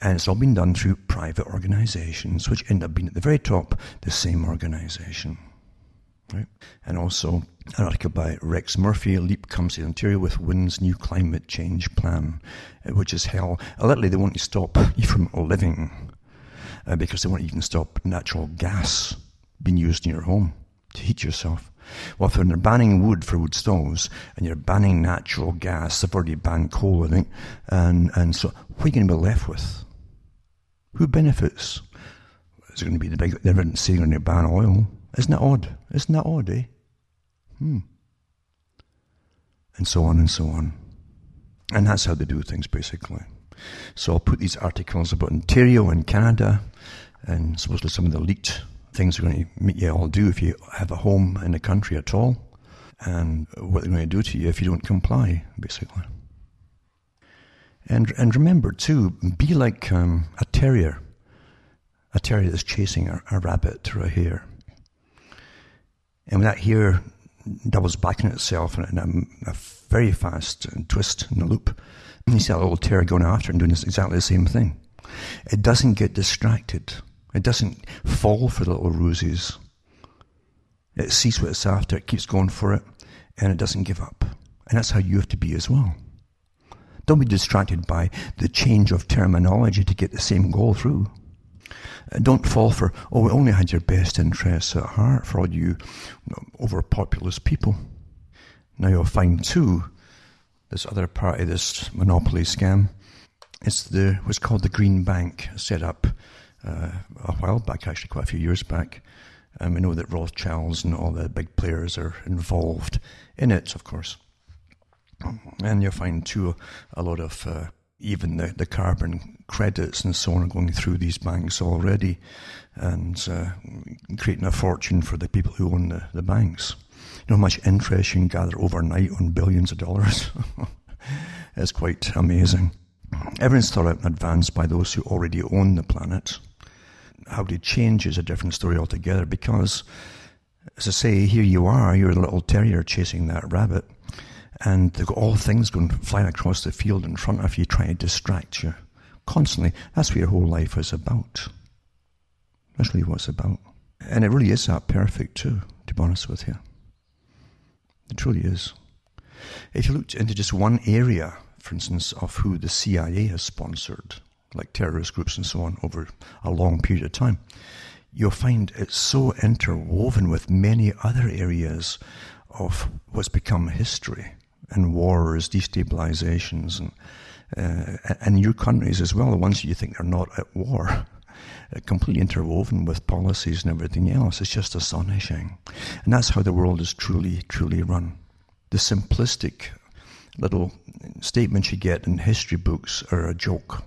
And it's all been done through private organizations, which end up being at the very top the same organization. Right? And also an article by Rex Murphy, Leap comes to Ontario with WIN's new climate change plan, which is hell. Literally, they want to stop you from living, because they won't even stop natural gas being used in your home to heat yourself. Well, if they're banning wood for wood stoves, and you're banning natural gas, they've already banned coal, I think, and so what are you going to be left with? Who benefits? Is it going to be the big, they're saying they're going to ban oil? Isn't that odd? Isn't that odd, eh? And so on and so on. And that's how they do things, basically. So I'll put these articles about Ontario and Canada, and supposedly some of the leaked things they're going to make you all do if you have a home in the country at all, and what they're going to do to you if you don't comply, basically. And remember, too, be like a terrier. A terrier that's chasing a rabbit or a hare. And when that hare doubles back on itself in a very fast twist in a loop, you see that little terrier going after and doing exactly the same thing. It doesn't get distracted. It doesn't fall for the little ruses. It sees what it's after. It keeps going for it, and it doesn't give up. And that's how you have to be as well. Don't be distracted by the change of terminology to get the same goal through. Don't fall for, oh, we only had your best interests at heart, for all you overpopulous people. Now you'll find, too, this other part of this monopoly scam. It's what's called the Green Bank, set up a while back, actually quite a few years back. And we know that Rothschilds and all the big players are involved in it, of course. And you'll find, too, a lot of... even the carbon credits and so on are going through these banks already, and creating a fortune for the people who own the banks. You know how much interest you can gather overnight on billions of dollars? It's quite amazing. Everyone's thought out in advance by those who already own the planet. How they change is a different story altogether, because, as I say, here you are, you're the little terrier chasing that rabbit, and they've got all things going flying across the field in front of you, trying to distract you constantly. That's what your whole life is about. That's really what it's about. And it really is that perfect, too, to be honest with you. It truly is. If you looked into just one area, for instance, of who the CIA has sponsored, like terrorist groups and so on, over a long period of time, you'll find it's so interwoven with many other areas of what's become history, and wars, destabilizations, and your countries as well, the ones you think are not at war, completely interwoven with policies and everything else. It's just astonishing. And that's how the world is truly, truly run. The simplistic little statements you get in history books are a joke,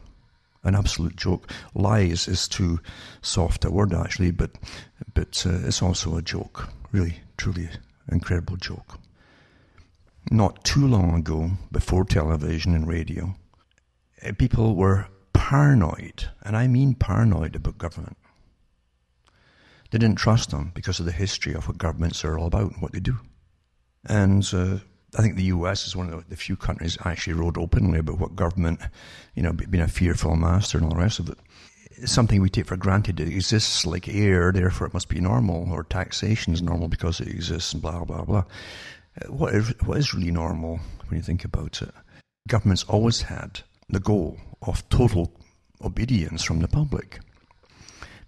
an absolute joke. Lies is too soft a word, actually, but it's also a joke, really, truly incredible joke. Not too long ago, before television and radio, people were paranoid, and I mean paranoid, about government. They didn't trust them because of the history of what governments are all about and what they do. And I think the US is one of the few countries that actually wrote openly about what government, being a fearful master and all the rest of it. It's something we take for granted. It exists like air, therefore it must be normal, or taxation is normal because it exists, and blah, blah, blah. What is really normal when you think about it? Governments always had the goal of total obedience from the public.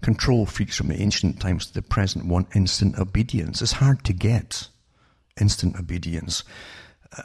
Control freaks from the ancient times to the present want instant obedience. It's hard to get instant obedience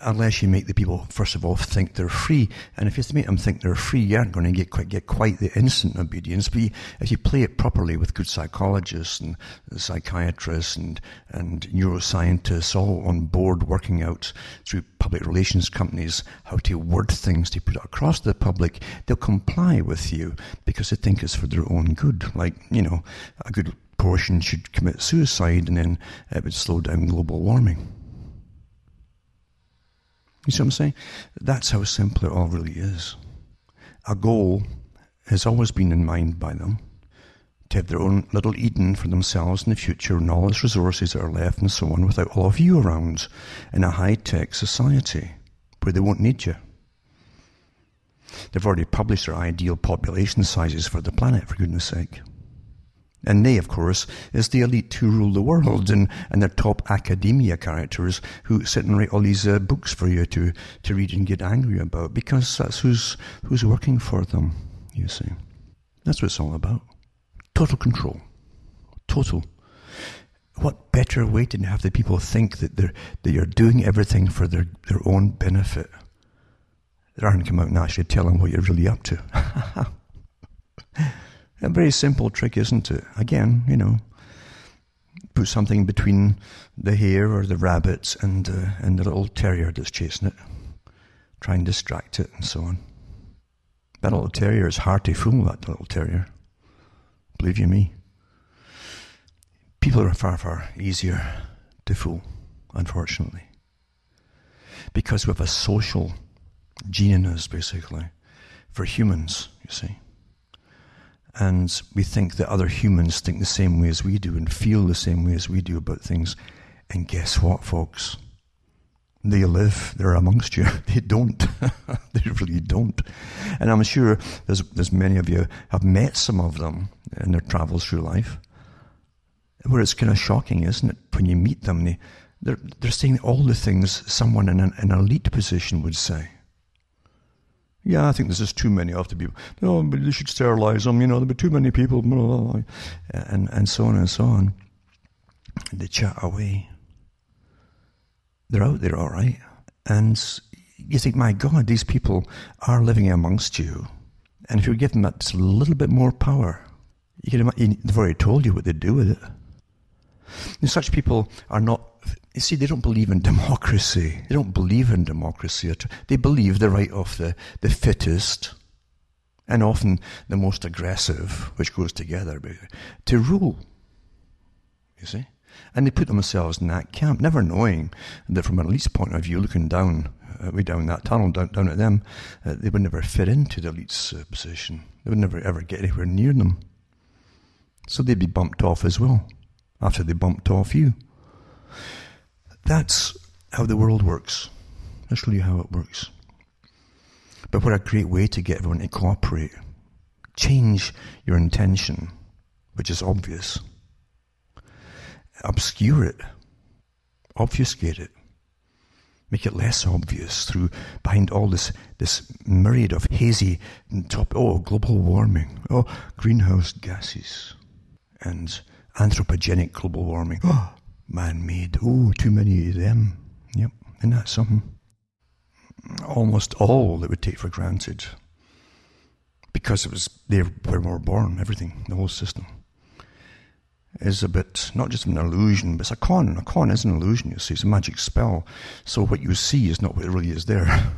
unless you make the people, first of all, think they're free. And if you make them think they're free, you aren't going to get quite the instant obedience. But if you play it properly with good psychologists and psychiatrists and neuroscientists all on board working out through public relations companies how to word things to put it across to the public, they'll comply with you because they think it's for their own good. Like, you know, a good portion should commit suicide and then it would slow down global warming. You see what I'm saying? That's how simple it all really is. A goal has always been in mind by them, to have their own little Eden for themselves in the future and all its resources that are left and so on without all of you around in a high-tech society where they won't need you. They've already published their ideal population sizes for the planet, for goodness sake. And they, of course, is the elite who rule the world and their top academia characters who sit and write all these books for you to read and get angry about, because that's who's working for them, you see. That's what it's all about. Total control. Total. What better way to have the people think that you're doing everything for their own benefit? They aren't come out and actually tell them what you're really up to. A very simple trick, isn't it? Again, you know, put something between the hare or the rabbit and the little terrier that's chasing it. Try and distract it and so on. That little terrier is hard to fool, that little terrier. Believe you me. People are far, far easier to fool, unfortunately. Because we have a social gene in us, basically, for humans, you see. And we think that other humans think the same way as we do and feel the same way as we do about things. And guess what, folks? They live, they're amongst you. They don't. They really don't. And I'm sure there's many of you have met some of them in their travels through life, where it's kind of shocking, isn't it? When you meet them, they're saying all the things someone in an elite position would say. Yeah, I think there's just too many of the people. No, but you should sterilize them, you know, there'll be too many people, blah, blah, blah, and so on and so on. And they chat away. They're out there, all right. And you think, my God, these people are living amongst you. And if you give them that just a little bit more power, they've already told you what they do with it. And such people are not... You see, they don't believe in democracy. They don't believe in democracy. They believe the right of the fittest, and often the most aggressive, which goes together, to rule, you see. And they put themselves in that camp, never knowing that from an elite's point of view, looking down, way down that tunnel, down at them, they would never fit into the elite's position. They would never, ever get anywhere near them. So they'd be bumped off as well, after they bumped off you. That's how the world works. That's really how it works. But what a great way to get everyone to cooperate. Change your intention, which is obvious. Obscure it. Obfuscate it. Make it less obvious through behind all this myriad of hazy top. Oh, global warming. Oh, greenhouse gases. And anthropogenic global warming. Oh, man-made. Oh, too many of them. Yep, and that's something. Almost all that we take for granted. Because it was there where we were born, everything, the whole system. Is a bit, not just an illusion, but it's a con. A con is an illusion, you see. It's a magic spell. So what you see is not what it really is there.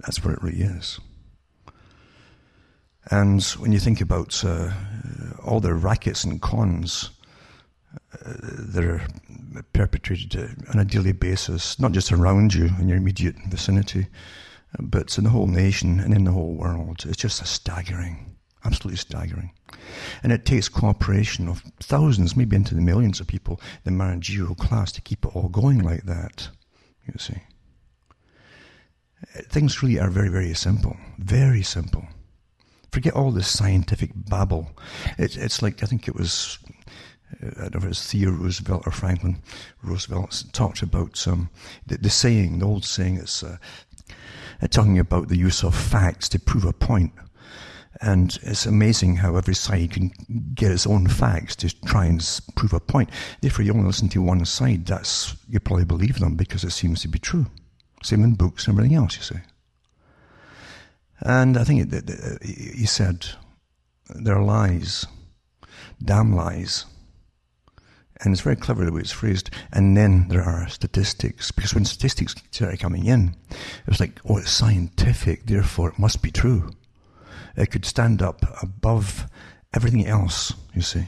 That's what it really is. And when you think about all the rackets and cons that are perpetrated on a daily basis, not just around you in your immediate vicinity, but in the whole nation and in the whole world. It's just staggering, absolutely staggering. And it takes cooperation of thousands, maybe into the millions of people, the managerial class, to keep it all going like that, you see. Things really are very, very simple, very simple. Forget all this scientific babble. It's like, I think it was... I don't know if it was Theodore Roosevelt or Franklin Roosevelt talked about the old saying, it's talking about the use of facts to prove a point. And it's amazing how every side can get its own facts to try and prove a point. If you only listen to one side, that's, you probably believe them because it seems to be true. Same in books and everything else, you see. And I think he said, there are lies, damn lies. And it's very clever the way it's phrased. And then there are statistics, because when statistics started coming in, it was like, oh, it's scientific, therefore it must be true. It could stand up above everything else, you see,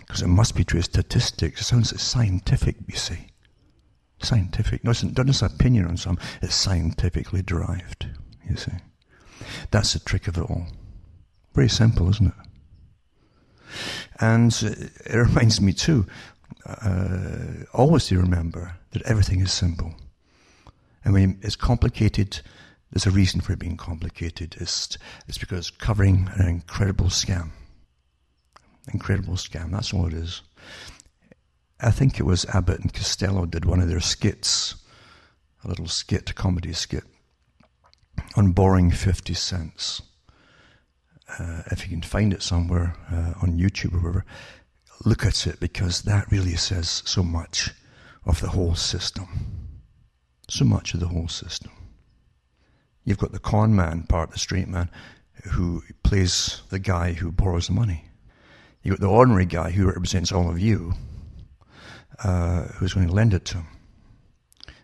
because it must be true. Statistics, it sounds like scientific, you see. Scientific, no, it's not just an opinion on some, it's scientifically derived, you see. That's the trick of it all. Very simple, isn't it? And it reminds me too, always to remember that everything is simple. I mean, it's complicated. There's a reason for it being complicated. It's because it's covering an incredible scam. Incredible scam, that's all it is. I think it was Abbott and Costello did one of their skits, a little skit, a comedy skit, on borrowing 50 cents. If you can find it somewhere on YouTube or wherever, look at it, because that really says so much of the whole system. So much of the whole system. You've got the con man part, the straight man, who plays the guy who borrows the money. You've got the ordinary guy who represents all of you, who's going to lend it to him.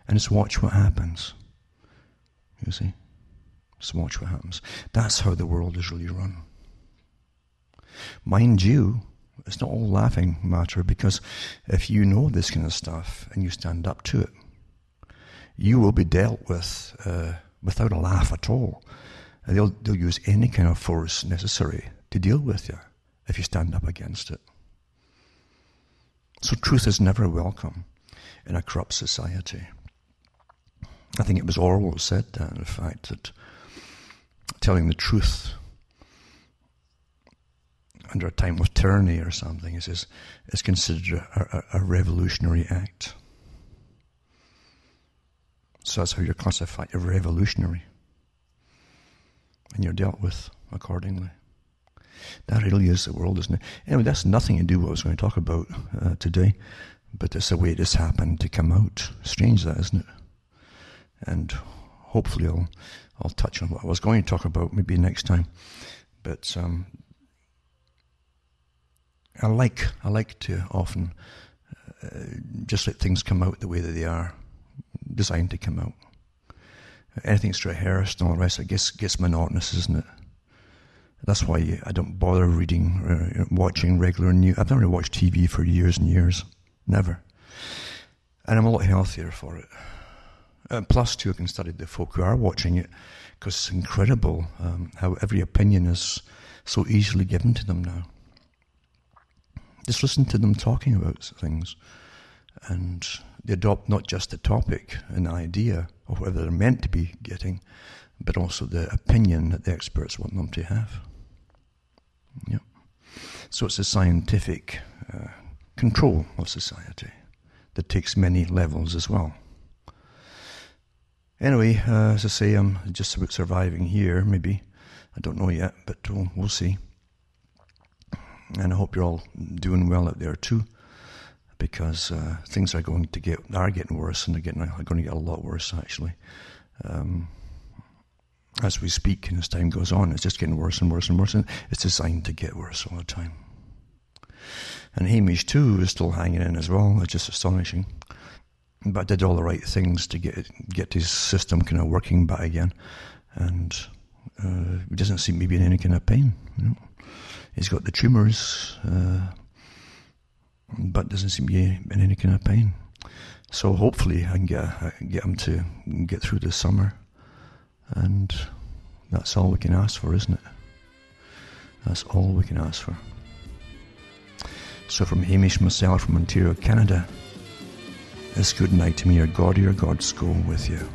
And just watch what happens. You see? Just watch what happens. That's how the world is really run. Mind you, it's not all laughing matter, because if you know this kind of stuff and you stand up to it, you will be dealt with without a laugh at all. And they'll use any kind of force necessary to deal with you if you stand up against it. So truth is never welcome in a corrupt society. I think it was Orwell who said that, in fact, that telling the truth under a time of tyranny or something is considered a revolutionary act. So that's how you're classified, you're revolutionary. And you're dealt with accordingly. That really is the world, isn't it? Anyway, that's nothing to do with what I was going to talk about today, but it's the way this happened to come out. Strange that, isn't it? And hopefully I'll touch on what I was going to talk about maybe next time. But I like to often just let things come out the way that they are, designed to come out. Anything that's rehearsed and all the rest, it gets monotonous, isn't it? That's why I don't bother reading or watching regular news. I've never really watched TV for years and years. Never. And I'm a lot healthier for it. Plus, too, I can study the folk who are watching it, because it's incredible how every opinion is so easily given to them now. Just listen to them talking about things, and they adopt not just the topic and the idea of whatever they're meant to be getting, but also the opinion that the experts want them to have. Yep. So it's a scientific control of society that takes many levels as well. Anyway, as I say, I'm just about surviving here, maybe. I don't know yet, but we'll see. And I hope you're all doing well out there too, because things are going to are getting worse, and they're going to get a lot worse, actually. As we speak, and as time goes on, it's just getting worse and worse and worse, and it's designed to get worse all the time. And Hamish too is still hanging in as well. It's just astonishing. But I did all the right things to get his system kind of working back again, and he doesn't seem to be in any kind of pain. You know? He's got the tumours, but doesn't seem to be in any kind of pain. So hopefully I can get him to get through the summer, and that's all we can ask for, isn't it? That's all we can ask for. So from Hamish Macleod from Ontario, Canada, it's good night to me, your God or your God's go with you.